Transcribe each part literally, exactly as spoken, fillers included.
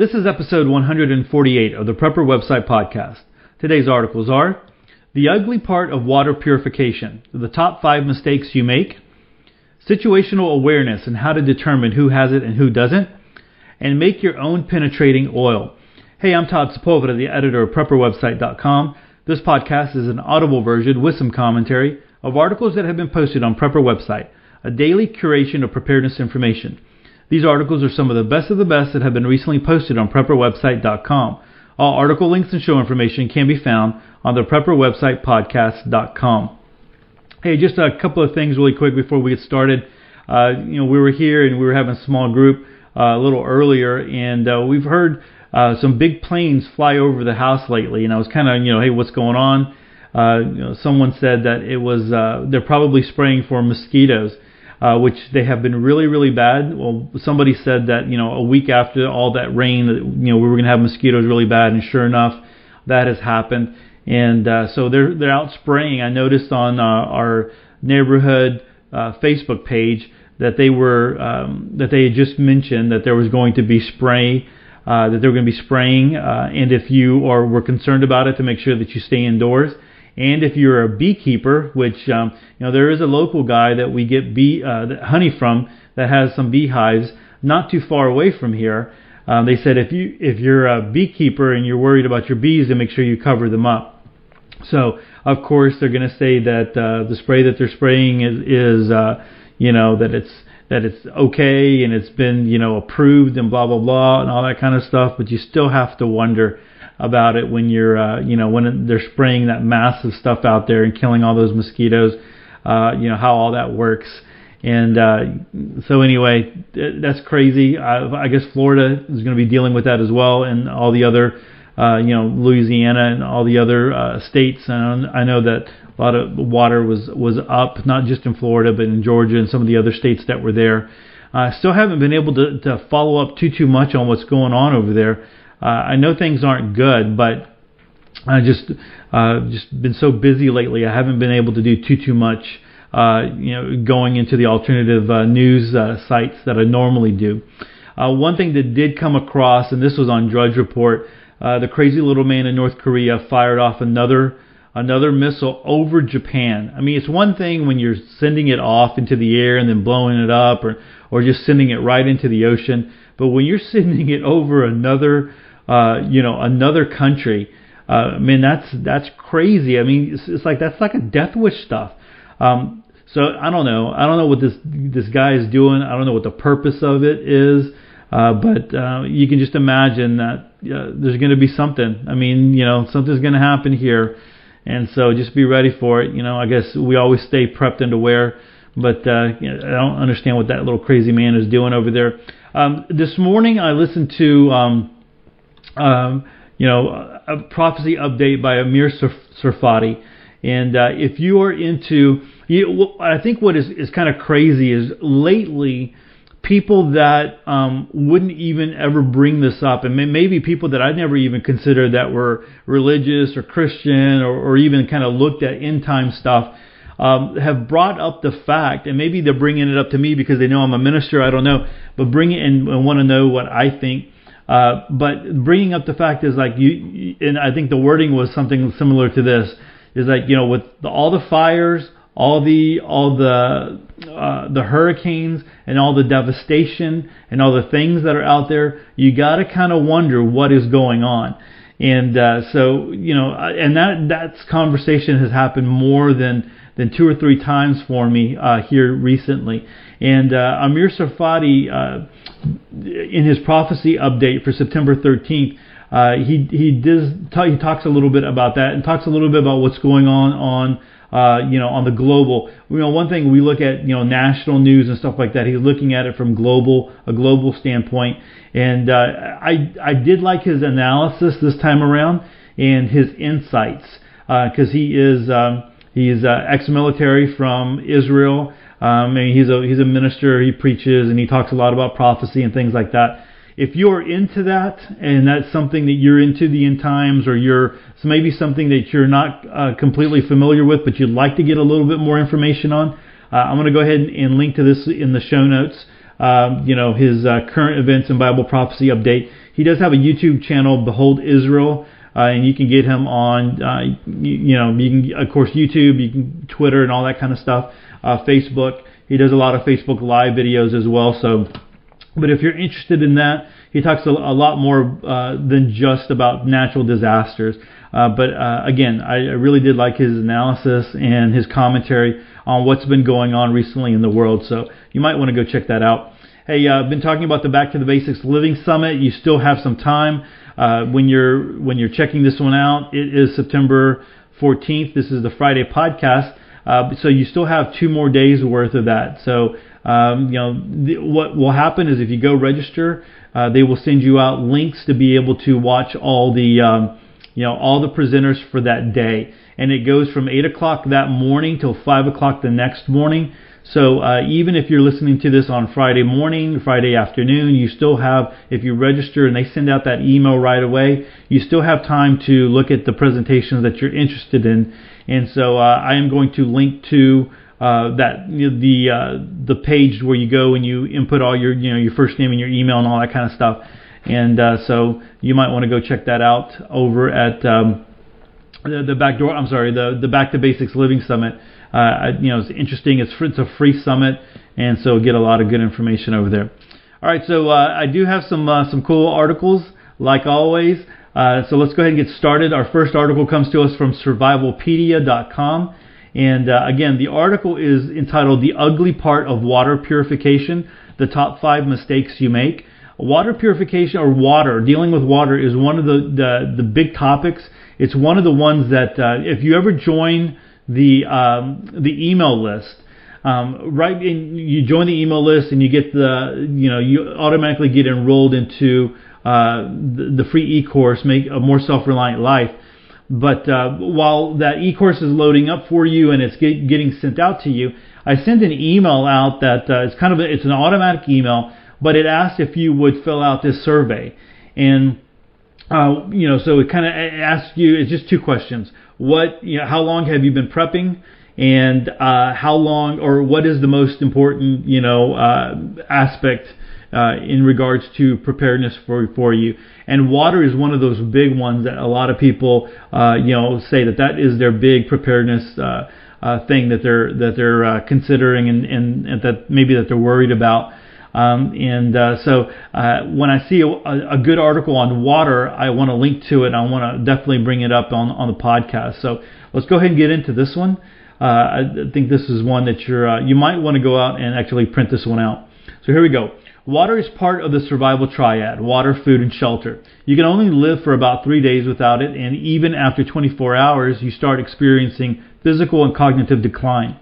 This is episode one hundred forty-eight of the Prepper Website Podcast. Today's articles are The Ugly Part of Water Purification, the top five mistakes you make, situational awareness and how to determine who has it and who doesn't, and make your own penetrating oil. Hey, I'm Todd Sepulveda, the editor of Prepper Website dot com. This podcast is an audible version with some commentary of articles that have been posted on Prepper Website, a daily curation of preparedness information. These articles are some of the best of the best that have been recently posted on Prepper Website dot com. All article links and show information can be found on the Prepper Website Podcast dot com. Hey, just a couple of things really quick before we get started. Uh, you know, we were here and we were having a small group uh, a little earlier, and uh, we've heard uh, some big planes fly over the house lately. And I was kind of, you know, hey, what's going on? Uh, you know, someone said that it was uh, they're probably spraying for mosquitoes. Uh, which they have been really, really bad. Well, somebody said that, you know, a week after all that rain, you know, we were going to have mosquitoes really bad, and sure enough, that has happened. And uh, so they're they're out spraying. I noticed on uh, our neighborhood uh, Facebook page that they were um, that they had just mentioned that there was going to be spray, uh, that they were going to be spraying. Uh, and if you are were concerned about it, to make sure that you stay indoors. And if you're a beekeeper, which, um, you know, there is a local guy that we get bee uh, honey from that has some beehives not too far away from here. Um, they said if, you, if you're a beekeeper and you're worried about your bees, then make sure you cover them up. So, of course, they're going to say that uh, the spray that they're spraying is, is uh, you know, that it's that it's okay and it's been, you know, approved and blah, blah, blah and all that kind of stuff. But you still have to wonder about it when you're, uh, you know, when they're spraying that massive stuff out there and killing all those mosquitoes, uh, you know, how all that works. And uh, so anyway, that's crazy. I, I guess Florida is going to be dealing with that as well, and all the other, uh, you know, Louisiana and all the other uh, states. And I know that a lot of water was, was up, not just in Florida, but in Georgia and some of the other states that were there. I uh, still haven't been able to, to follow up too, too much on what's going on over there. Uh, I know things aren't good, but I just uh, just been so busy lately. I haven't been able to do too too much, uh, you know, going into the alternative uh, news uh, sites that I normally do. Uh, one thing that did come across, and this was on Drudge Report, uh, the crazy little man in North Korea fired off another another missile over Japan. I mean, it's one thing when you're sending it off into the air and then blowing it up, or or just sending it right into the ocean, but when you're sending it over another Uh, you know, another country. Uh, I mean, that's that's crazy. I mean, it's, it's like that's like a death wish stuff. Um, so I don't know. I don't know what this this guy is doing. I don't know what the purpose of it is. Uh, but uh, you can just imagine that uh, there's going to be something. I mean, you know, something's going to happen here, and so just be ready for it. You know, I guess we always stay prepped and aware. But uh, you know, I don't understand what that little crazy man is doing over there. Um, this morning I listened to. Um, Um, you know, a prophecy update by Amir Tsarfati. And uh, if you are into, you, well, I think what is, is kind of crazy is lately people that um, wouldn't even ever bring this up, and maybe people that I'd never even considered that were religious or Christian or, or even kind of looked at end time stuff, um, have brought up the fact, and maybe they're bringing it up to me because they know I'm a minister, I don't know, but bring it and, and want to know what I think. Uh, but bringing up the fact is like you, and I think the wording was something similar to this, is like, you know, with the, all the fires, all the all the uh, the hurricanes, and all the devastation, and all the things that are out there, you got to kind of wonder what is going on. And uh, so, you know, and that that conversation has happened more than than two or three times for me uh, here recently. And uh, Amir Tsarfati, uh, in his prophecy update for September thirteenth, uh, he he does t- he talks a little bit about that, and talks a little bit about what's going on on uh, you know on the global. You know, one thing we look at, you know, national news and stuff like that. He's looking at it from global a global standpoint, and uh, I I did like his analysis this time around and his insights, because uh, he is um, he's uh, ex-military from Israel. Um, and he's a he's a minister. He preaches and he talks a lot about prophecy and things like that. If you're into that, and that's something that you're into, the end times, or you're so maybe something that you're not uh, completely familiar with, but you'd like to get a little bit more information on, uh, I'm going to go ahead and, and link to this in the show notes. um, you know, his uh, current events and Bible prophecy update. He does have a YouTube channel, Behold Israel, uh, and you can get him on, uh, you, you know, you can, of course, YouTube, you can Twitter and all that kind of stuff, uh, Facebook. He does a lot of Facebook Live videos as well. So, but if you're interested in that, he talks a, a lot more uh, than just about natural disasters. Uh, but uh, again, I, I really did like his analysis and his commentary on what's been going on recently in the world. So you might want to go check that out. Hey, I've uh, been talking about the Back to the Basics Living Summit. You still have some time uh, when you're when you're checking this one out. It is September fourteenth. This is the Friday podcast. Uh, so you still have two more days worth of that. So um, you know th- what will happen is if you go register, uh, they will send you out links to be able to watch all the um, you know all the presenters for that day, and it goes from eight o'clock that morning till five o'clock the next morning. So uh, even if you're listening to this on Friday morning, Friday afternoon, you still have, if you register and they send out that email right away, you still have time to look at the presentations that you're interested in. And so uh, I am going to link to uh, that you know, the uh, the page where you go and you input all your you know your first name and your email and all that kind of stuff. And uh, so you might want to go check that out over at um, the, the Backdoor. I'm sorry, the the Back to Basics Living Summit. Uh, you know, it's interesting. It's free, it's a free summit, and so get a lot of good information over there. All right, so uh, I do have some uh, some cool articles, like always. Uh, so let's go ahead and get started. Our first article comes to us from Survivalpedia dot com, and uh, again, the article is entitled "The Ugly Part of Water Purification: The Top Five Mistakes You Make." Water purification, or water, dealing with water, is one of the the, the big topics. It's one of the ones that uh, if you ever join the um, the email list, um, right? In, you join the email list and you get the you know you automatically get enrolled into uh, the, the free e-course, Make a More Self-Reliant Life. But uh, while that e-course is loading up for you and it's get, getting sent out to you, I send an email out that uh, it's kind of a, it's an automatic email, but it asks if you would fill out this survey, and uh, you know so it kind of asks you. It's just two questions. What, you know, how long have you been prepping, and uh, how long, or what is the most important, you know, uh, aspect uh, in regards to preparedness for for you? And water is one of those big ones that a lot of people, uh, you know, say that that is their big preparedness uh, uh, thing that they're that they're uh, considering and, and and that maybe that they're worried about. Um, and uh, so uh, when I see a, a good article on water, I want to link to it. I want to definitely bring it up on, on the podcast. So let's go ahead and get into this one. Uh, I think this is one that you're uh, you might want to go out and actually print this one out. So here we go. Water is part of the survival triad: water, food, and shelter. You can only live for about three days without it, and even after twenty-four hours, you start experiencing physical and cognitive decline.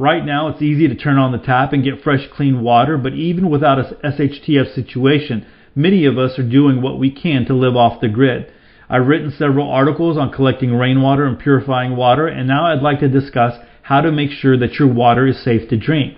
Right now, it's easy to turn on the tap and get fresh, clean water, but even without a S H T F situation, many of us are doing what we can to live off the grid. I've written several articles on collecting rainwater and purifying water, and now I'd like to discuss how to make sure that your water is safe to drink.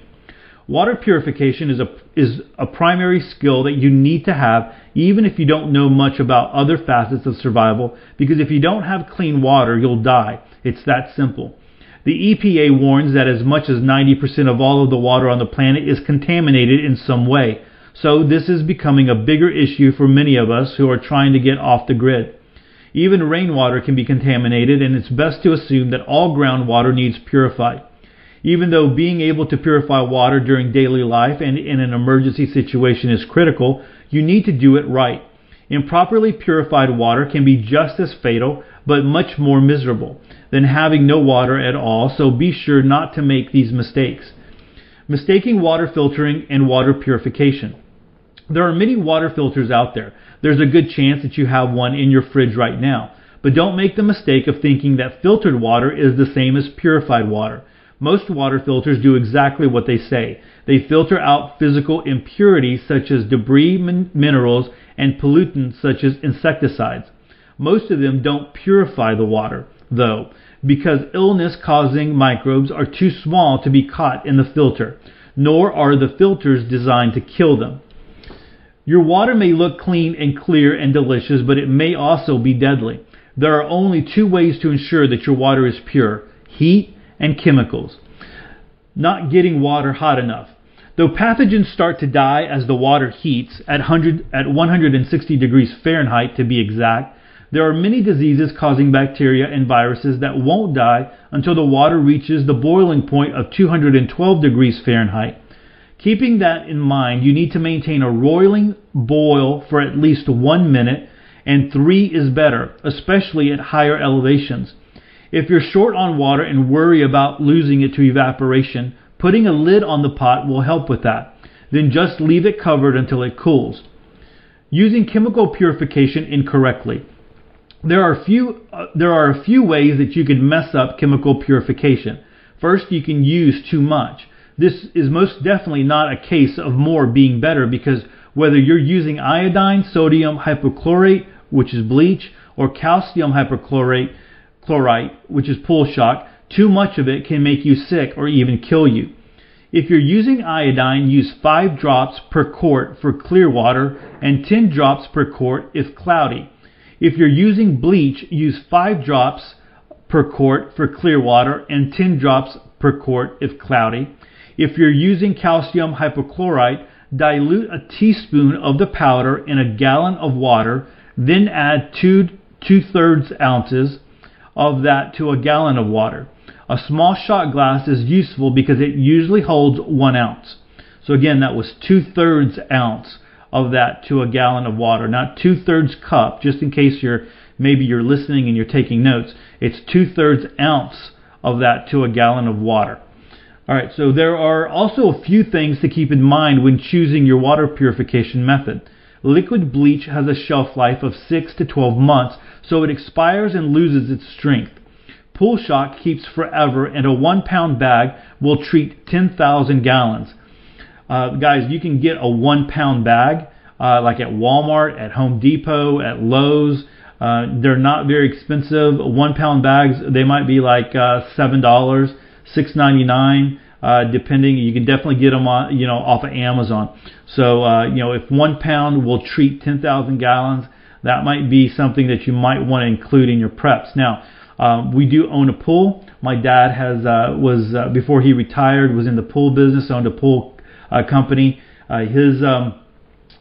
Water purification is a, is a primary skill that you need to have, even if you don't know much about other facets of survival, because if you don't have clean water, you'll die. It's that simple. The E P A warns that as much as ninety percent of all of the water on the planet is contaminated in some way. So this is becoming a bigger issue for many of us who are trying to get off the grid. Even rainwater can be contaminated, and it's best to assume that all groundwater needs purified. Even though being able to purify water during daily life and in an emergency situation is critical, you need to do it right. Improperly purified water can be just as fatal, but much more miserable than having no water at all, so be sure not to make these mistakes. Mistaking water filtering and water purification. There are many water filters out there. There's a good chance that you have one in your fridge right now, but don't make the mistake of thinking that filtered water is the same as purified water. Most water filters do exactly what they say. They filter out physical impurities such as debris, min- minerals, and pollutants such as insecticides. Most of them don't purify the water, though, because illness-causing microbes are too small to be caught in the filter, nor are the filters designed to kill them. Your water may look clean and clear and delicious, but it may also be deadly. There are only two ways to ensure that your water is pure: heat and chemicals. Not getting water hot enough. Though pathogens start to die as the water heats at, one hundred, at one hundred sixty degrees Fahrenheit to be exact, there are many diseases causing bacteria and viruses that won't die until the water reaches the boiling point of two hundred twelve degrees Fahrenheit. Keeping that in mind, you need to maintain a roiling boil for at least one minute, and three is better, especially at higher elevations. If you're short on water and worry about losing it to evaporation, putting a lid on the pot will help with that. Then just leave it covered until it cools. Using chemical purification incorrectly. There are, few, uh, there are a few ways that you can mess up chemical purification. First, you can use too much. This is most definitely not a case of more being better, because whether you're using iodine, sodium hypochlorite, which is bleach, or calcium hypochlorite, chlorite, which is pool shock, too much of it can make you sick or even kill you. If you're using iodine, use five drops per quart for clear water and ten drops per quart if cloudy. If you're using bleach, use five drops per quart for clear water and ten drops per quart if cloudy. If you're using calcium hypochlorite, dilute a teaspoon of the powder in a gallon of water, then add two two-thirds ounces of that to a gallon of water. A small shot glass is useful because it usually holds one ounce. So again, that was two-thirds ounce of that to a gallon of water, not two-thirds cup, just in case you're maybe you're listening and you're taking notes. It's two-thirds ounce of that to a gallon of water. All right, so there are also a few things to keep in mind when choosing your water purification method. Liquid bleach has a shelf life of six to twelve months, so it expires and loses its strength. Pool shock keeps forever, and a one-pound bag will treat ten thousand gallons. Uh, guys, you can get a one-pound bag uh, like at Walmart, at Home Depot, at Lowe's. Uh, they're not very expensive. One-pound bags, they might be like uh, seven dollars, six ninety-nine, uh, depending. You can definitely get them on, you know, off of Amazon. So, uh, you know, if one pound will treat ten thousand gallons, that might be something that you might want to include in your preps. Now, um, we do own a pool. My dad has uh, was uh, before he retired was in the pool business, owned a pool Uh, company. Uh, his um,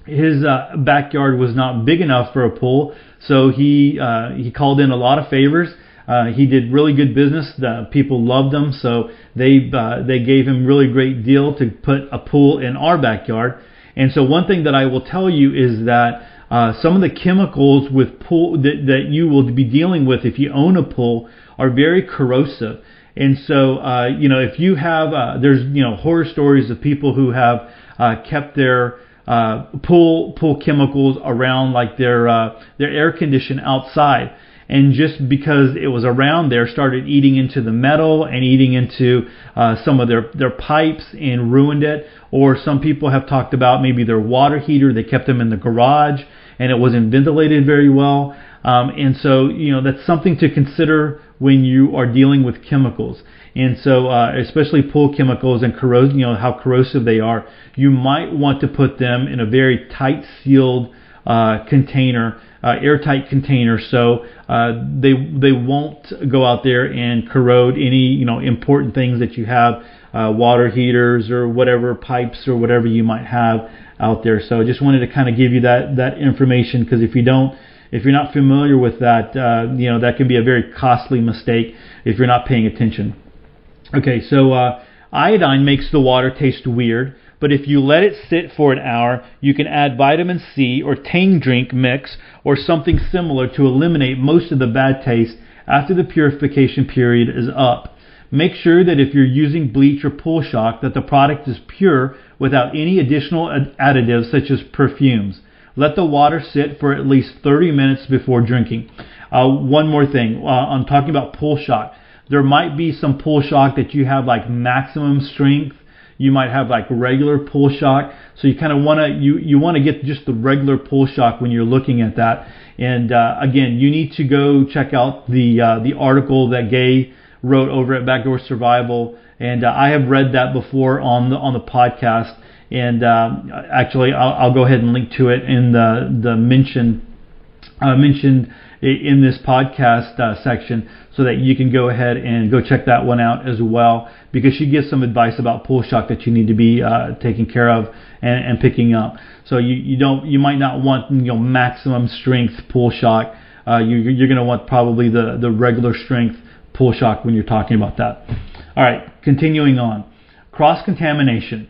his uh, backyard was not big enough for a pool, so he uh, he called in a lot of favors. Uh, he did really good business. The people loved him, so they uh, they gave him really great deal to put a pool in our backyard. And so one thing that I will tell you is that uh, some of the chemicals with pool that that you will be dealing with if you own a pool are very corrosive. And so, uh, you know, if you have, uh, there's, you know, horror stories of people who have uh, kept their uh, pool pool chemicals around, like their uh, their air condition outside, and just because it was around there, started eating into the metal and eating into uh, some of their their pipes and ruined it. Or some people have talked about maybe their water heater, they kept them in the garage and it wasn't ventilated very well. Um, and so, you know, that's something to consider when you are dealing with chemicals. And so, uh, especially pool chemicals and corros- you know, how corrosive they are, you might want to put them in a very tight sealed uh, container, uh, airtight container, so uh, they they won't go out there and corrode any, you know, important things that you have, uh, water heaters or whatever, pipes or whatever you might have out there. So I just wanted to kind of give you that that information, because if you don't, if you're not familiar with that, uh, you know, that can be a very costly mistake if you're not paying attention. Okay, so uh, iodine makes the water taste weird, but if you let it sit for an hour, you can add vitamin C or Tang drink mix or something similar to eliminate most of the bad taste after the purification period is up. Make sure that if you're using bleach or pool shock that the product is pure without any additional ad- additives such as perfumes. Let the water sit for at least thirty minutes before drinking. Uh, one more thing, uh, I'm talking about pool shock. There might be some pool shock that you have like maximum strength. You might have like regular pool shock. So you kind of want to you, you want to get just the regular pool shock when you're looking at that. And uh, again, you need to go check out the uh, the article that Gay wrote over at Backdoor Survival. And uh, I have read that before on the on the podcast. And um, actually, I'll, I'll go ahead and link to it in the, the mention uh, mentioned in this podcast uh, section, so that you can go ahead and go check that one out as well, because she gives some advice about pool shock that you need to be uh, taking care of and, and picking up. So you, you don't you might not want you know maximum strength pool shock. Uh, you, you're going to want probably the, the regular strength pool shock when you're talking about that. All right, continuing on. Cross-contamination.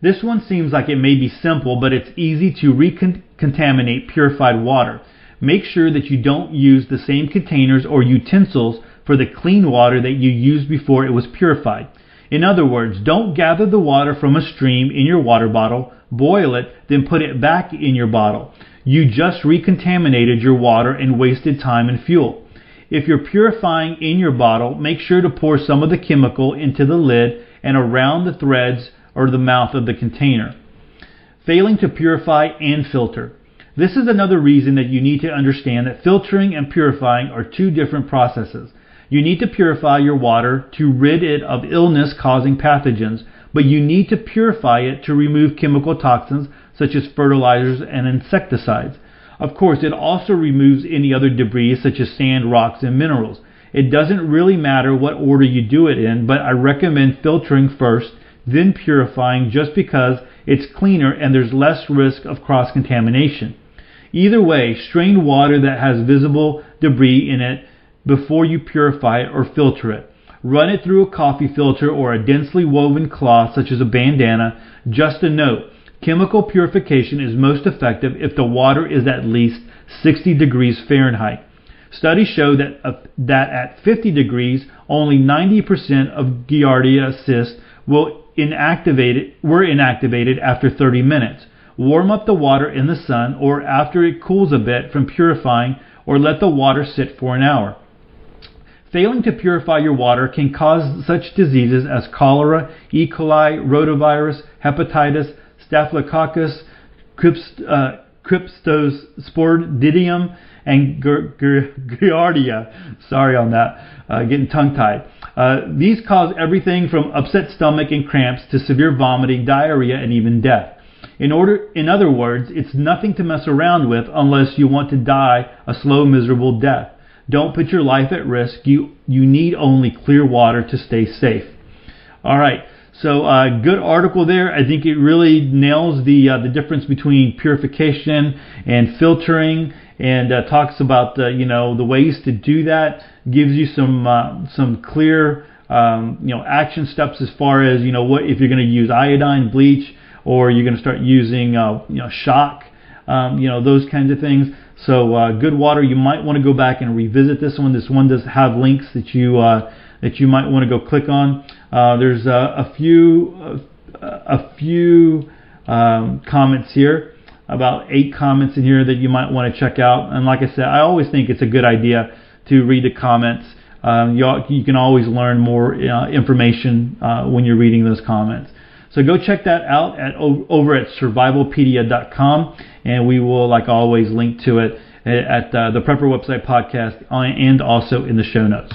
This one seems like it may be simple, but it's easy to recontaminate purified water. Make sure that you don't use the same containers or utensils for the clean water that you used before it was purified. In other words, don't gather the water from a stream in your water bottle, boil it, then put it back in your bottle. You just recontaminated your water and wasted time and fuel. If you're purifying in your bottle, make sure to pour some of the chemical into the lid and around the threads or the mouth of the container. Failing to purify and filter. This is another reason that you need to understand that filtering and purifying are two different processes. You need to purify your water to rid it of illness-causing pathogens, but you need to purify it to remove chemical toxins such as fertilizers and insecticides. Of course, it also removes any other debris such as sand, rocks, and minerals. It doesn't really matter what order you do it in, but I recommend filtering first, then purifying, just because it's cleaner and there's less risk of cross-contamination. Either way, strain water that has visible debris in it before you purify it or filter it. Run it through a coffee filter or a densely woven cloth such as a bandana. Just a note, chemical purification is most effective if the water is at least sixty degrees Fahrenheit. Studies show that, uh, that at fifty degrees, only ninety percent of Giardia cysts will inactivated, were inactivated after thirty minutes. Warm up the water in the sun or after it cools a bit from purifying, or let the water sit for an hour. Failing to purify your water can cause such diseases as cholera, E. coli, rotavirus, hepatitis, staphylococcus, crypt, uh, cryptosporidium, and Giardia. Sorry on that, uh, getting tongue-tied. Uh, these cause everything from upset stomach and cramps to severe vomiting, diarrhea, and even death. In order, in other words, it's nothing to mess around with unless you want to die a slow, miserable death. Don't put your life at risk. You you need only clear water to stay safe. All right, so uh, good article there. I think it really nails the uh, the difference between purification and filtering, and uh, talks about the, you know the ways to do that. Gives you some uh, some clear um, you know action steps as far as you know what if you're going to use iodine, bleach, or you're going to start using uh, you know, shock, um, you know, those kinds of things. So uh, good water, you might want to go back and revisit this one. This one does have links that you uh, that you might want to go click on. Uh, there's uh, a few uh, a few um, comments here, about eight comments in here that you might want to check out. And like I said, I always think it's a good idea to read the comments. Um, you, you can always learn more uh, information uh, when you're reading those comments. So go check that out at over at survivalpedia dot com, and we will, like always, link to it at uh, the Prepper Website Podcast and also in the show notes.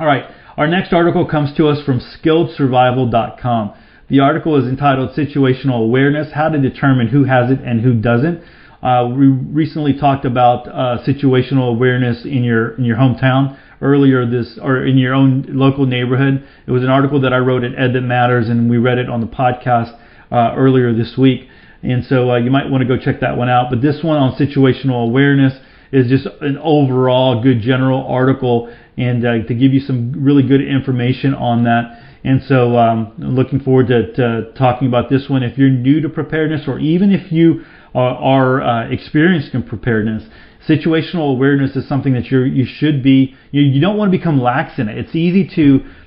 All right, our next article comes to us from skilled survival dot com. The article is entitled Situational Awareness, How to Determine Who Has It and Who Doesn't. Uh, we recently talked about uh, situational awareness in your in your hometown earlier this, or in your own local neighborhood. It was an article that I wrote at Ed That Matters, and we read it on the podcast uh, earlier this week. And so uh, you might want to go check that one out. But this one on situational awareness is just an overall good general article, and uh, to give you some really good information on that. And so um, looking forward to, to talking about this one. If you're new to preparedness, or even if you are, are uh, experienced in preparedness, situational awareness is something that you you should be, you, you don't want to become lax in it. It's easy to,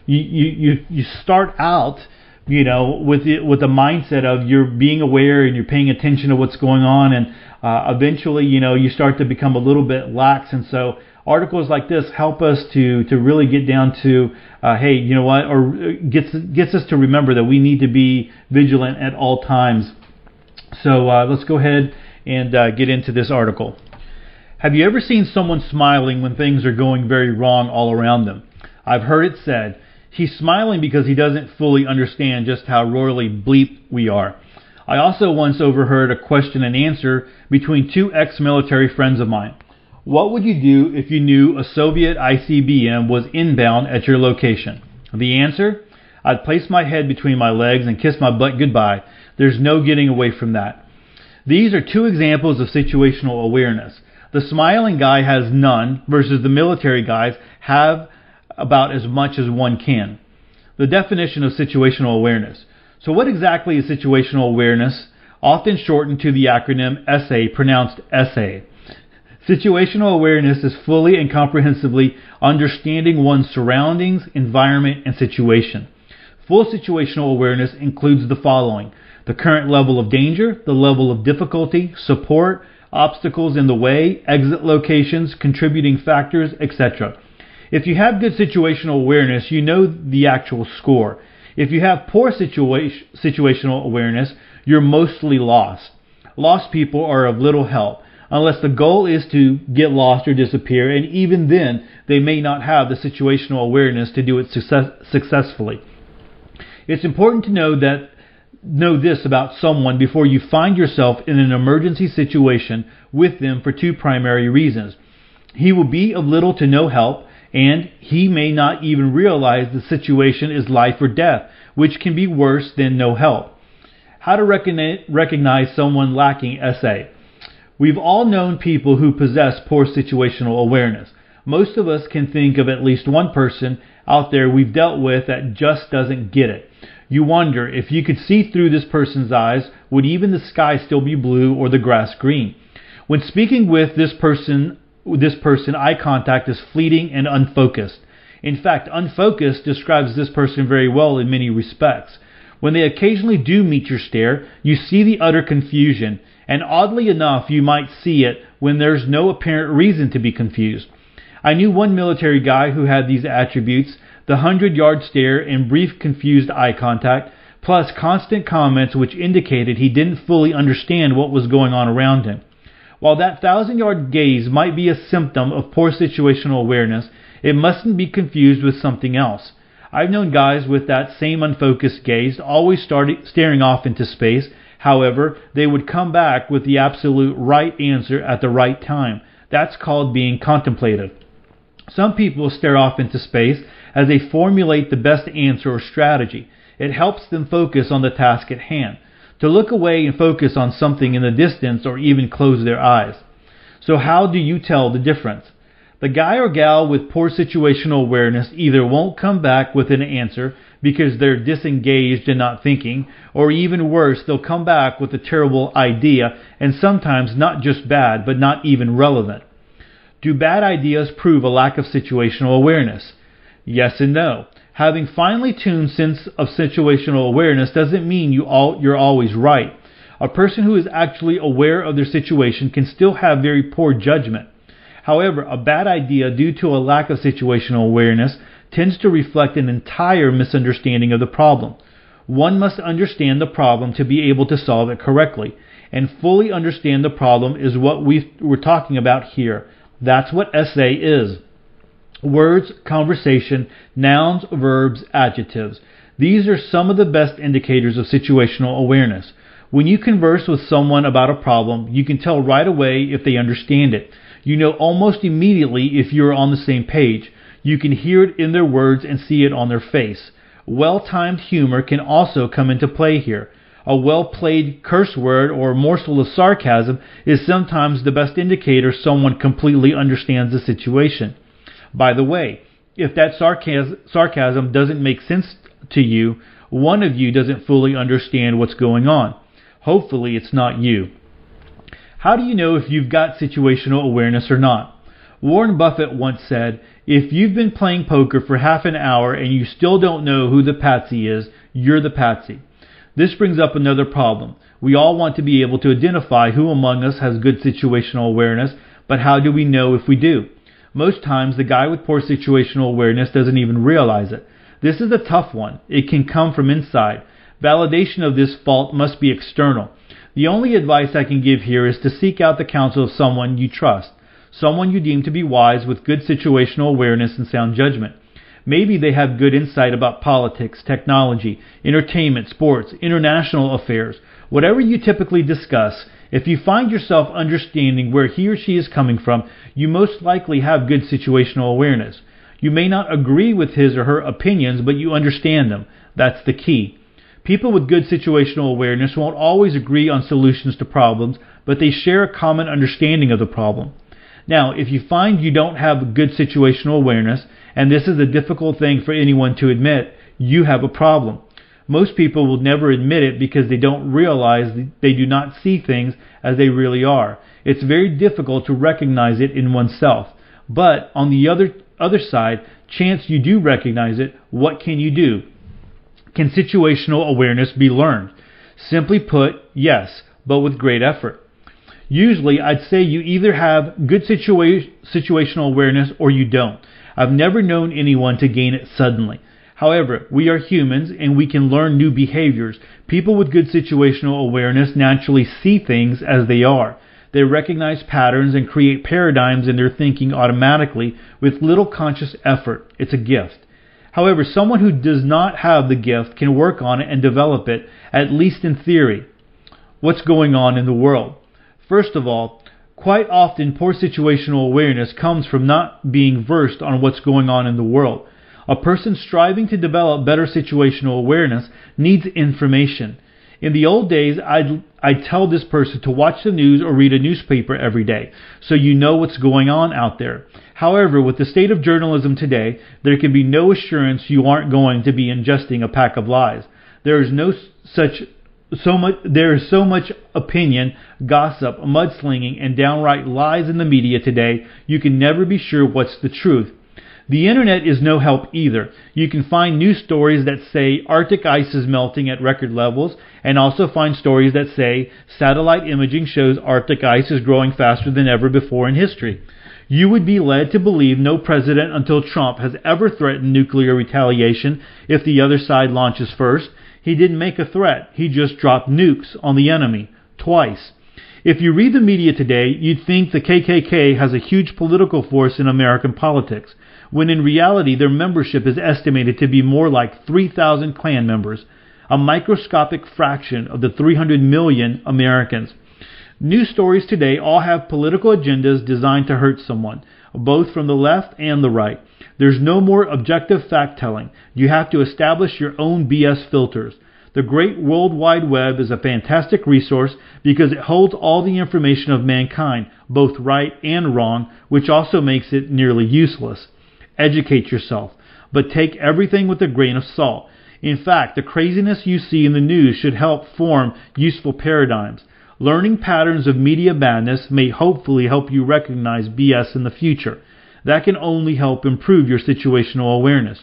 you you, you start out, you know, with the, with the mindset of you're being aware and you're paying attention to what's going on, and uh, eventually, you know, you start to become a little bit lax. And so articles like this help us to, to really get down to, uh, hey, you know what, or gets gets us to remember that we need to be vigilant at all times. So uh, let's go ahead and uh, get into this article. Have you ever seen someone smiling when things are going very wrong all around them? I've heard it said, he's smiling because he doesn't fully understand just how royally bleep we are. I also once overheard a question and answer between two ex-military friends of mine. What would you do if you knew a Soviet I C B M was inbound at your location? The answer? I'd place my head between my legs and kiss my butt goodbye. There's no getting away from that. These are two examples of situational awareness. The smiling guy has none versus the military guys have about as much as one can. The definition of situational awareness. So what exactly is situational awareness, often shortened to the acronym S A, pronounced S A? Situational awareness is fully and comprehensively understanding one's surroundings, environment, and situation. Full situational awareness includes the following: the current level of danger, the level of difficulty, support, obstacles in the way, exit locations, contributing factors, et cetera. If you have good situational awareness, you know the actual score. If you have poor situa- situational awareness, you're mostly lost. Lost people are of little help, unless the goal is to get lost or disappear, and even then, they may not have the situational awareness to do it success- successfully. It's important to know that know this about someone before you find yourself in an emergency situation with them for two primary reasons. He will be of little to no help, and he may not even realize the situation is life or death, which can be worse than no help. How to recognize, recognize someone lacking S A. We've all known people who possess poor situational awareness. Most of us can think of at least one person out there we've dealt with that just doesn't get it. You wonder, if you could see through this person's eyes, would even the sky still be blue or the grass green? When speaking with this person, this person, eye contact is fleeting and unfocused. In fact, unfocused describes this person very well in many respects. When they occasionally do meet your stare, you see the utter confusion, and oddly enough, you might see it when there's no apparent reason to be confused. I knew one military guy who had these attributes: the hundred-yard stare and brief confused eye contact, plus constant comments which indicated he didn't fully understand what was going on around him. While that thousand-yard gaze might be a symptom of poor situational awareness, it mustn't be confused with something else. I've known guys with that same unfocused gaze, always started staring off into space. However, they would come back with the absolute right answer at the right time. That's called being contemplative. Some people stare off into space as they formulate the best answer or strategy. It helps them focus on the task at hand. To look away and focus on something in the distance or even close their eyes. So how do you tell the difference? The guy or gal with poor situational awareness either won't come back with an answer because they're disengaged and not thinking, or even worse, they'll come back with a terrible idea, and sometimes not just bad, but not even relevant. Do bad ideas prove a lack of situational awareness? Yes and no. Having finely tuned sense of situational awareness doesn't mean you all, you're always right. A person who is actually aware of their situation can still have very poor judgment. However, a bad idea due to a lack of situational awareness tends to reflect an entire misunderstanding of the problem. One must understand the problem to be able to solve it correctly, and fully understand the problem is what we've, we're talking about here. That's what S A is. Words, conversation, nouns, verbs, adjectives. These are some of the best indicators of situational awareness. When you converse with someone about a problem, you can tell right away if they understand it. You know almost immediately if you're on the same page. You can hear it in their words and see it on their face. Well-timed humor can also come into play here. A well-played curse word or morsel of sarcasm is sometimes the best indicator someone completely understands the situation. By the way, if that sarcasm doesn't make sense to you, one of you doesn't fully understand what's going on. Hopefully it's not you. How do you know if you've got situational awareness or not? Warren Buffett once said, "If you've been playing poker for half an hour and you still don't know who the patsy is, you're the patsy." This brings up another problem. We all want to be able to identify who among us has good situational awareness, but how do we know if we do? Most times, the guy with poor situational awareness doesn't even realize it. This is a tough one. It can come from inside. Validation of this fault must be external. The only advice I can give here is to seek out the counsel of someone you trust, someone you deem to be wise with good situational awareness and sound judgment. Maybe they have good insight about politics, technology, entertainment, sports, international affairs. Whatever you typically discuss, If you find yourself understanding where he or she is coming from, you most likely have good situational awareness. You may not agree with his or her opinions, but you understand them. That's the key. People with good situational awareness won't always agree on solutions to problems, but they share a common understanding of the problem. Now, if you find you don't have good situational awareness, and this is a difficult thing for anyone to admit, you have a problem. Most people will never admit it because they don't realize they do not see things as they really are. It's very difficult to recognize it in oneself. But on the other other side, chance you do recognize it, what can you do? Can situational awareness be learned? Simply put, yes, but with great effort. Usually, I'd say you either have good situa- situational awareness or you don't. I've never known anyone to gain it suddenly. However, we are humans and we can learn new behaviors. People with good situational awareness naturally see things as they are. They recognize patterns and create paradigms in their thinking automatically with little conscious effort. It's a gift. However, someone who does not have the gift can work on it and develop it, at least in theory. What's going on in the world? First of all, quite often poor situational awareness comes from not being versed on what's going on in the world. A person striving to develop better situational awareness needs information. In the old days, I'd, I'd tell this person to watch the news or read a newspaper every day, so you know what's going on out there. However, with the state of journalism today, there can be no assurance you aren't going to be ingesting a pack of lies. There is no such so much there is so much opinion, gossip, mudslinging, and downright lies in the media today, you can never be sure what's the truth. The internet is no help either. You can find news stories that say Arctic ice is melting at record levels, and also find stories that say satellite imaging shows Arctic ice is growing faster than ever before in history. You would be led to believe no president until Trump has ever threatened nuclear retaliation if the other side launches first. He didn't make a threat. He just dropped nukes on the enemy. Twice. If you read the media today, you'd think the K K K has a huge political force in American politics, when in reality their membership is estimated to be more like three thousand Klan members, a microscopic fraction of the three hundred million Americans. News stories today all have political agendas designed to hurt someone, both from the left and the right. There's no more objective fact-telling. You have to establish your own B S filters. The great World Wide Web is a fantastic resource because it holds all the information of mankind, both right and wrong, which also makes it nearly useless. Educate yourself, but take everything with a grain of salt. In fact, the craziness you see in the news should help form useful paradigms. Learning patterns of media madness may hopefully help you recognize B S in the future. That can only help improve your situational awareness.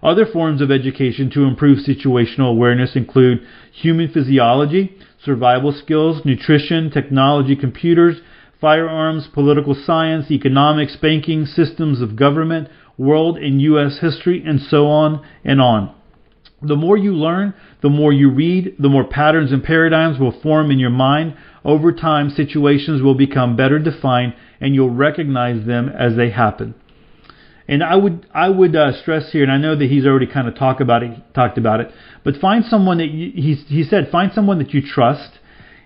Other forms of education to improve situational awareness include human physiology, survival skills, nutrition, technology, computers, firearms, political science, economics, banking, systems of government, world and U S history, and so on and on. The more you learn, the more you read, the more patterns and paradigms will form in your mind. Over time, situations will become better defined, and you'll recognize them as they happen. And I would I would uh, stress here, and I know that he's already kind of talked about it, talked about it, but find someone that you, he he said find someone that you trust,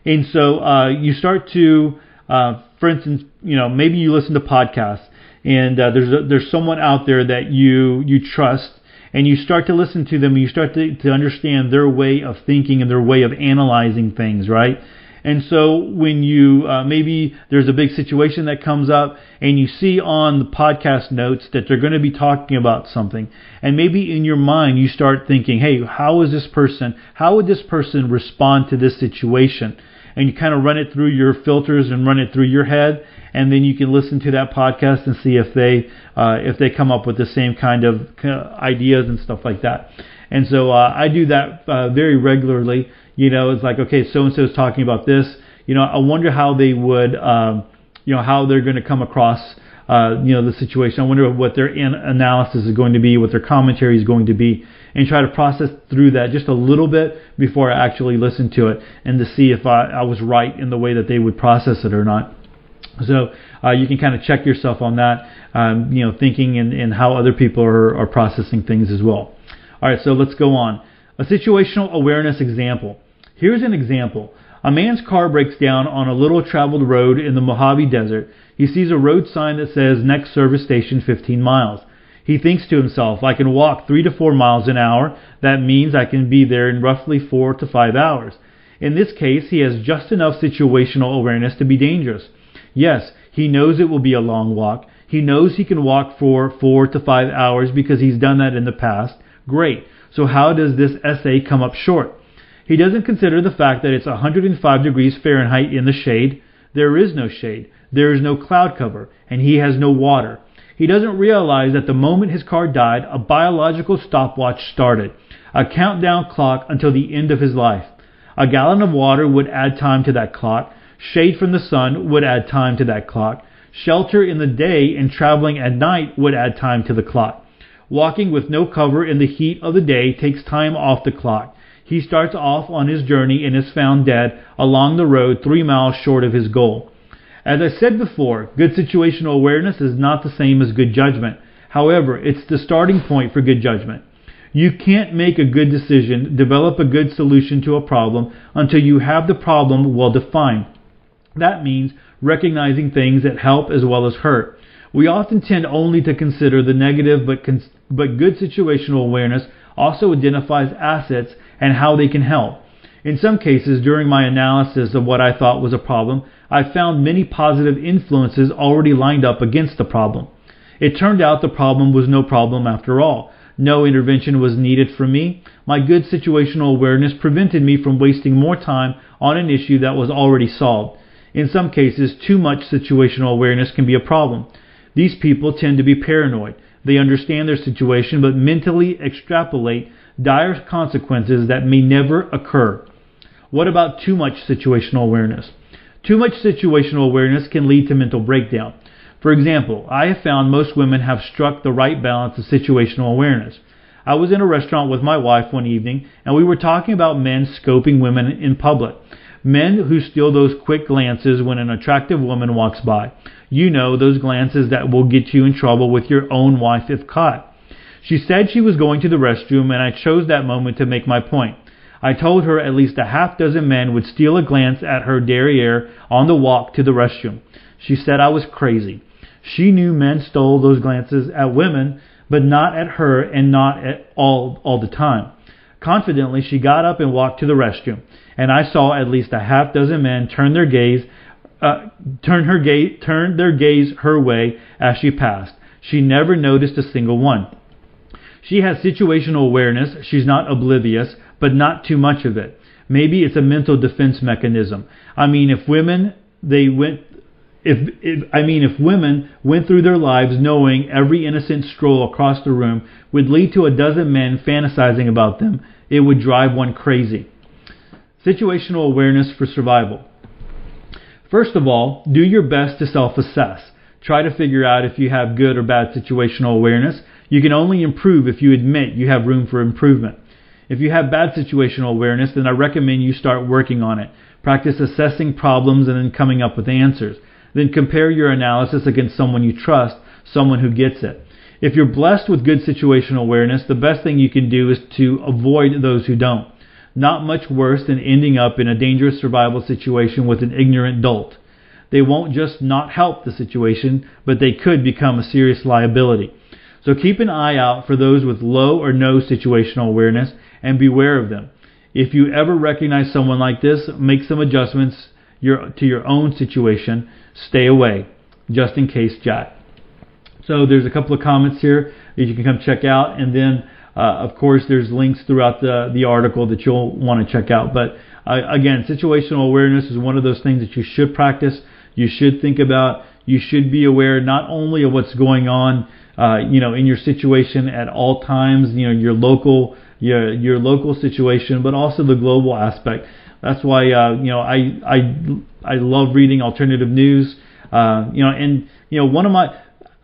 and so uh, you start to. Uh, for instance, you know, maybe you listen to podcasts and uh, there's a, there's someone out there that you you trust, and you start to listen to them, and you start to, to understand their way of thinking and their way of analyzing things, right? And so when you uh, maybe there's a big situation that comes up, and you see on the podcast notes that they're going to be talking about something, and maybe in your mind you start thinking, hey, how is this person? How would this person respond to this situation? And you kind of run it through your filters and run it through your head, and then you can listen to that podcast and see if they uh, if they come up with the same kind of uh, ideas and stuff like that. And so uh, I do that uh, very regularly. You know, it's like, okay, so and so is talking about this. You know, I wonder how they would, um, you know, how they're going to come across, uh, you know, the situation. I wonder what their an- analysis is going to be, what their commentary is going to be, and try to process through that just a little bit before I actually listen to it, and to see if I, I was right in the way that they would process it or not. So uh, you can kind of check yourself on that, um, you know, thinking and, and how other people are, are processing things as well. All right, so let's go on. A situational awareness example. Here's an example. A man's car breaks down on a little traveled road in the Mojave Desert. He sees a road sign that says next service station fifteen miles. He thinks to himself, I can walk three to four miles an hour. That means I can be there in roughly four to five hours. In this case, he has just enough situational awareness to be dangerous. Yes, he knows it will be a long walk. He knows he can walk for four to five hours because he's done that in the past. Great. So how does this essay come up short? He doesn't consider the fact that it's one hundred five degrees Fahrenheit in the shade. There is no shade. There is no cloud cover, and he has no water. He doesn't realize that the moment his car died, a biological stopwatch started, a countdown clock until the end of his life. A gallon of water would add time to that clock. Shade from the sun would add time to that clock. Shelter in the day and traveling at night would add time to the clock. Walking with no cover in the heat of the day takes time off the clock. He starts off on his journey and is found dead along the road three miles short of his goal. As I said before, good situational awareness is not the same as good judgment. However, it's the starting point for good judgment. You can't make a good decision, develop a good solution to a problem until you have the problem well defined. That means recognizing things that help as well as hurt. We often tend only to consider the negative, but, cons- but good situational awareness also identifies assets and how they can help. In some cases, during my analysis of what I thought was a problem, I found many positive influences already lined up against the problem. It turned out the problem was no problem after all. No intervention was needed from me. My good situational awareness prevented me from wasting more time on an issue that was already solved. In some cases, too much situational awareness can be a problem. These people tend to be paranoid. They understand their situation but mentally extrapolate dire consequences that may never occur. What about too much situational awareness? Too much situational awareness can lead to mental breakdown. For example, I have found most women have struck the right balance of situational awareness. I was in a restaurant with my wife one evening, and we were talking about men scoping women in public. Men who steal those quick glances when an attractive woman walks by. You know, those glances that will get you in trouble with your own wife if caught. She said she was going to the restroom, and I chose that moment to make my point. I told her at least a half dozen men would steal a glance at her derriere on the walk to the restroom. She said I was crazy. She knew men stole those glances at women, but not at her and not at all all the time. Confidently, she got up and walked to the restroom, and I saw at least a half dozen men turn their gaze, uh, turn her gaze, turn their gaze her way as she passed. She never noticed a single one. She has situational awareness. She's not oblivious, but not too much of it. Maybe it's a mental defense mechanism. I mean, if women, they went, if, if I mean, if women went through their lives knowing every innocent stroll across the room would lead to a dozen men fantasizing about them, it would drive one crazy. Situational awareness for survival. First of all, do your best to self-assess. Try to figure out if you have good or bad situational awareness. You can only improve if you admit you have room for improvement. If you have bad situational awareness, then I recommend you start working on it. Practice assessing problems and then coming up with answers. Then compare your analysis against someone you trust, someone who gets it. If you're blessed with good situational awareness, the best thing you can do is to avoid those who don't. Not much worse than ending up in a dangerous survival situation with an ignorant dolt. They won't just not help the situation, but they could become a serious liability. So keep an eye out for those with low or no situational awareness and beware of them. If you ever recognize someone like this, make some adjustments your, to your own situation. Stay away, just in case, Jack. So there's a couple of comments here that you can come check out. And then, uh, of course, there's links throughout the, the article that you'll want to check out. But uh, again, situational awareness is one of those things that you should practice. You should think about. You should be aware not only of what's going on Uh, you know, in your situation at all times, you know, your local, your, your local situation, but also the global aspect. That's why, uh, you know, I, I, I love reading alternative news. Uh, you know, and, you know, one of my,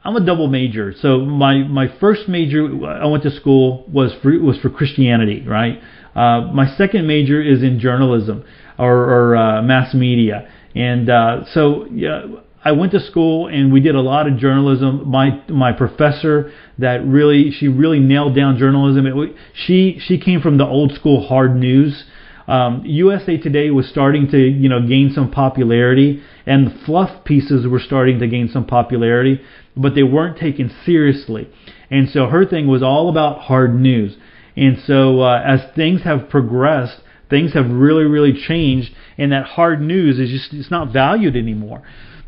I'm a double major. So my, my first major I went to school was for, was for Christianity, right? Uh, my second major is in journalism or, or uh, mass media. And uh, so, yeah. I went to school and we did a lot of journalism. My my professor that really she really nailed down journalism. It, she she came from the old school hard news, uh, Um, U S A Today was starting to, you know, gain some popularity, and the fluff pieces were starting to gain some popularity, but they weren't taken seriously. And so her thing was all about hard news. And so uh, as things have progressed, things have really, really changed, and that hard news is just, it's not valued anymore.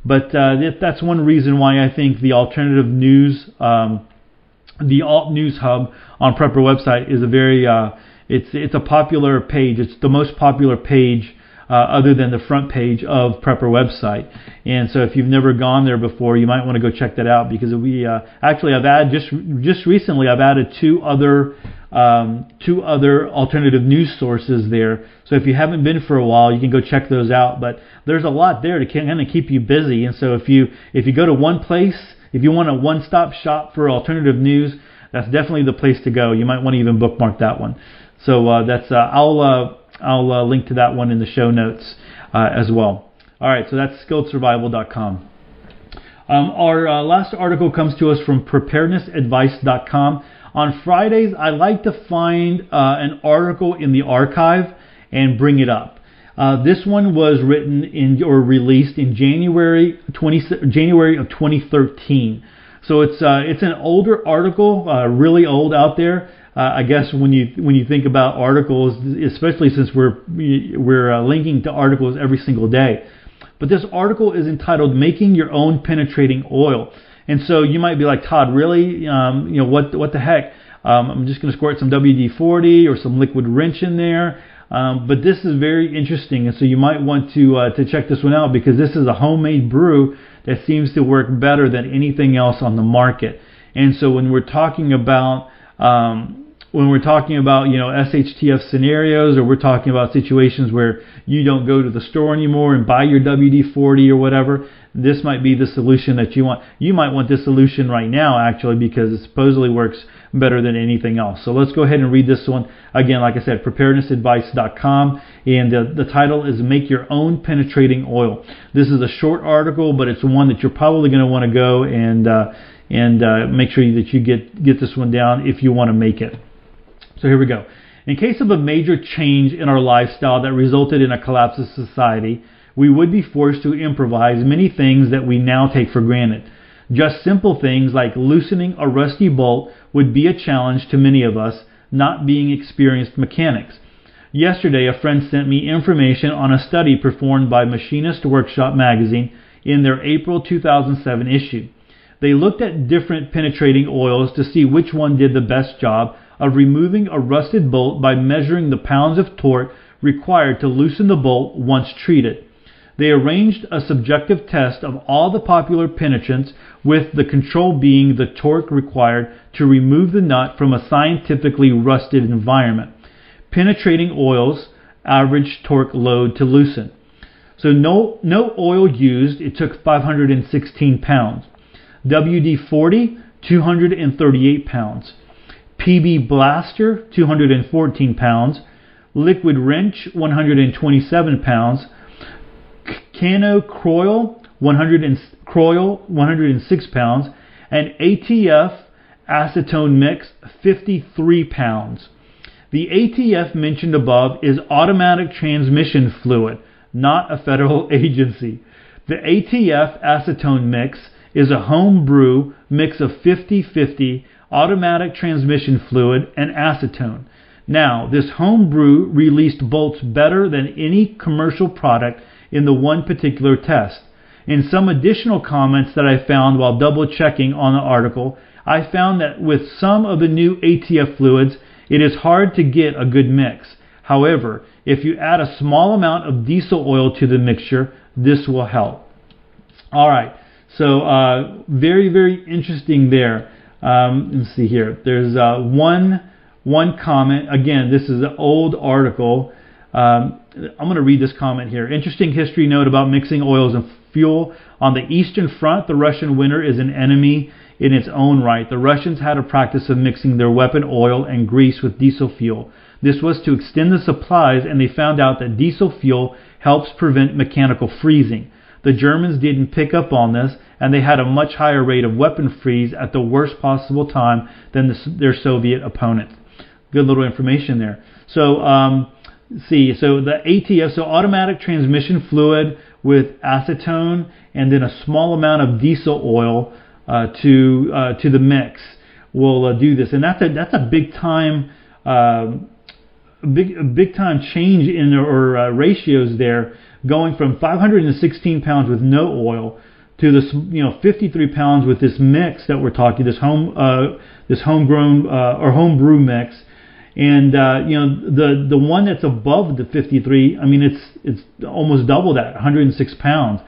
But uh, that's one reason why I think the alternative news, um, the Alt. News Hub on Prepper Website is a very, uh, it's it's a popular page. It's the most popular page uh, other than the front page of Prepper Website. And so if you've never gone there before, you might want to go check that out, because we uh, actually I've added just just recently I've added two other um, two other alternative news sources there. So if you haven't been for a while, you can go check those out. But there's a lot there to kind of keep you busy. And so if you if you go to one place, if you want a one-stop shop for alternative news, that's definitely the place to go. You might want to even bookmark that one. So uh, that's uh, I'll uh, I'll uh, link to that one in the show notes uh, as well. All right, so that's skilled survival dot com. Um, our uh, last article comes to us from preparedness advice dot com. On Fridays, I like to find uh, an article in the archive and bring it up. Uh, this one was written in or released in January twentieth, January of twenty thirteen. So it's uh, it's an older article, uh, really old out there. Uh, I guess when you when you think about articles, especially since we're we're uh, linking to articles every single day. But this article is entitled "Making Your Own Penetrating Oil," and so you might be like, Todd, really? Um, you know what? What the heck? Um, I'm just going to squirt some W D forty or some Liquid Wrench in there. Um, but this is very interesting, and so you might want to uh, to check this one out, because this is a homemade brew that seems to work better than anything else on the market. And so when we're talking about um, when we're talking about you know S H T F scenarios, or we're talking about situations where you don't go to the store anymore and buy your W D forty or whatever, this might be the solution that you want. You might want this solution right now, actually, because it supposedly works better than anything else. So let's go ahead and read this one. Again, like I said, preparedness advice dot com, and the, the title is Make Your Own Penetrating Oil. This is a short article, but it's one that you're probably going to want to go and uh, and uh, make sure that you get, get this one down if you want to make it. So here we go. In case of a major change in our lifestyle that resulted in a collapse of society, we would be forced to improvise many things that we now take for granted. Just simple things like loosening a rusty bolt would be a challenge to many of us, not being experienced mechanics. Yesterday, a friend sent me information on a study performed by Machinist Workshop Magazine in their April two thousand seven issue. They looked at different penetrating oils to see which one did the best job of removing a rusted bolt by measuring the pounds of torque required to loosen the bolt once treated. They arranged a subjective test of all the popular penetrants, with the control being the torque required to remove the nut from a scientifically rusted environment. Penetrating oils, average torque load to loosen. So no, no oil used, it took five hundred sixteen pounds. W D forty, two hundred thirty-eight pounds. P B Blaster, two hundred fourteen pounds. Liquid Wrench, one hundred twenty-seven pounds. Kano Kroil, one hundred Kroil, one hundred six pounds, and A T F acetone mix, fifty-three pounds. The A T F mentioned above is automatic transmission fluid, not a federal agency. The A T F acetone mix is a home brew mix of fifty-fifty automatic transmission fluid and acetone. Now, this home brew released bolts better than any commercial product in the one particular test. In some additional comments that I found while double checking on the article, I found that with some of the new A T F fluids, it is hard to get a good mix. However, if you add a small amount of diesel oil to the mixture, this will help. All right, so uh, very, very interesting there. Um, let's see here. There's uh, one, one comment. Again, this is an old article. Um, I'm going to read this comment here. Interesting history note about mixing oils and fuel. On the Eastern Front, the Russian winter is an enemy in its own right. The Russians had a practice of mixing their weapon oil and grease with diesel fuel. This was to extend the supplies, and they found out that diesel fuel helps prevent mechanical freezing. The Germans didn't pick up on this, and they had a much higher rate of weapon freeze at the worst possible time than the, their Soviet opponents. Good little information there. So, um, see, so the A T F, so automatic transmission fluid with acetone and then a small amount of diesel oil uh, to uh, to the mix will uh, do this, and that's a that's a big time uh, big big time change in or uh, ratios there, going from five hundred sixteen pounds with no oil to this, you know, fifty-three pounds with this mix that we're talking, this home uh, this homegrown uh, or homebrew mix. And uh, you know, the the one that's above the fifty-three, I mean, it's it's almost double that, one hundred six pounds.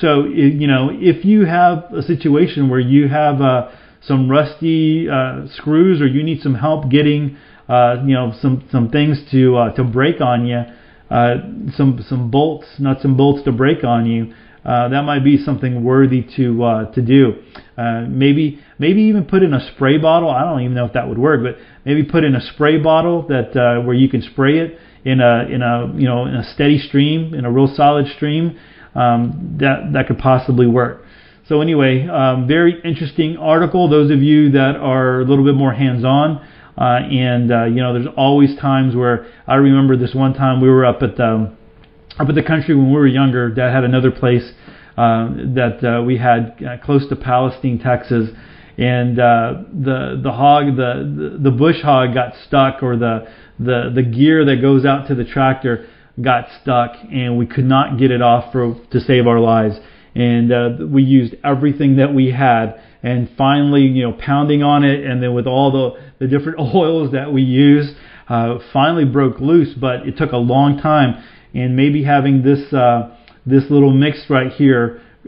So it, you know, if you have a situation where you have uh, some rusty uh, screws, or you need some help getting uh, you know some some things to uh, to break on you, uh, some some bolts, nuts and bolts to break on you, uh, that might be something worthy to uh, to do. Uh, maybe maybe even put in a spray bottle. I don't even know if that would work, but maybe put in a spray bottle that uh, where you can spray it in a in a you know in a steady stream, in a real solid stream. Um, that that could possibly work. So anyway, um, very interesting article. Those of you that are a little bit more hands-on, uh, and uh, you know, there's always times where I remember this one time we were up at the, up at the country when we were younger. Dad had another place Uh, that uh, we had uh, close to Palestine, Texas, and uh, the the hog, the, the bush hog got stuck, or the, the the gear that goes out to the tractor got stuck, and we could not get it off for to save our lives. And uh, we used everything that we had, and finally, you know, pounding on it, and then with all the, the different oils that we used, uh, finally broke loose. But it took a long time, and maybe having this. Uh, This little mix right here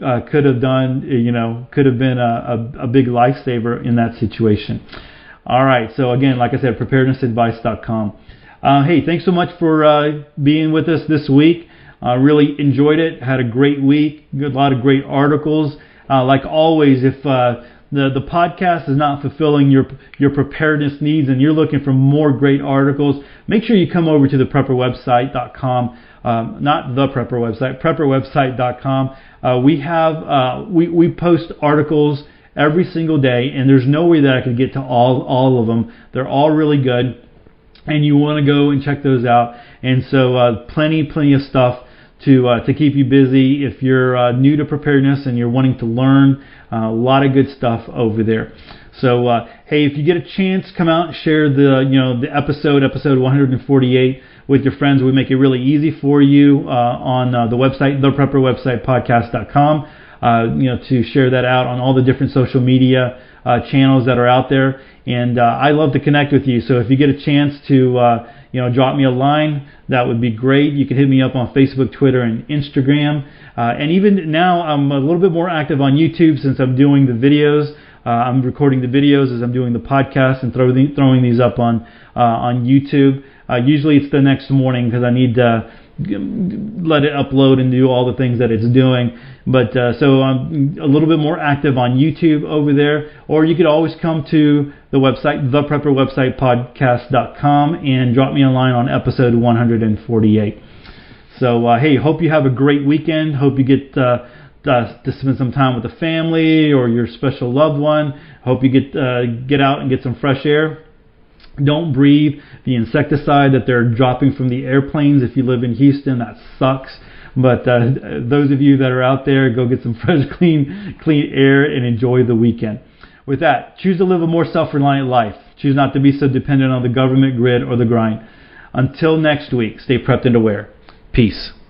uh, could have done, you know, could have been a, a, a big lifesaver in that situation. All right. So again, like I said, preparedness advice dot com. Uh, hey, thanks so much for uh, being with us this week. I uh, really enjoyed it. Had a great week. Good, a lot of great articles. Uh, like always, if uh, the the podcast is not fulfilling your your preparedness needs and you're looking for more great articles, make sure you come over to the prepper website dot com. Um, not the Prepper website, prepper website dot com. Uh, we have uh, we we post articles every single day, and there's no way that I could get to all all of them. They're all really good, and you want to go and check those out. And so, uh, plenty plenty of stuff to uh, to keep you busy if you're uh, new to preparedness and you're wanting to learn. Uh, a lot of good stuff over there. So uh, hey, if you get a chance, come out and share the you know the episode episode one forty-eight. With your friends. We make it really easy for you uh, on uh, the website, the prepper website podcast dot com, uh, you know, to share that out on all the different social media uh, channels that are out there. And uh, I love to connect with you. So if you get a chance to, uh, you know, drop me a line, that would be great. You can hit me up on Facebook, Twitter, and Instagram. Uh, and even now, I'm a little bit more active on YouTube since I'm doing the videos. Uh, I'm recording the videos as I'm doing the podcast and throw the, throwing these up on uh, on YouTube. Uh, usually it's the next morning because I need to let it upload and do all the things that it's doing. But uh, so I'm a little bit more active on YouTube over there. Or you could always come to the website, the prepper website podcast dot com, and drop me a line on episode one forty-eight. So uh, hey, hope you have a great weekend. Hope you get... Uh, Uh, to spend some time with the family or your special loved one. Hope you get uh, get out and get some fresh air. Don't breathe the insecticide that they're dropping from the airplanes. If you live in Houston, that sucks. But uh, those of you that are out there, go get some fresh, clean, clean air and enjoy the weekend. With that, choose to live a more self-reliant life. Choose not to be so dependent on the government grid or the grind. Until next week, stay prepped and aware. Peace.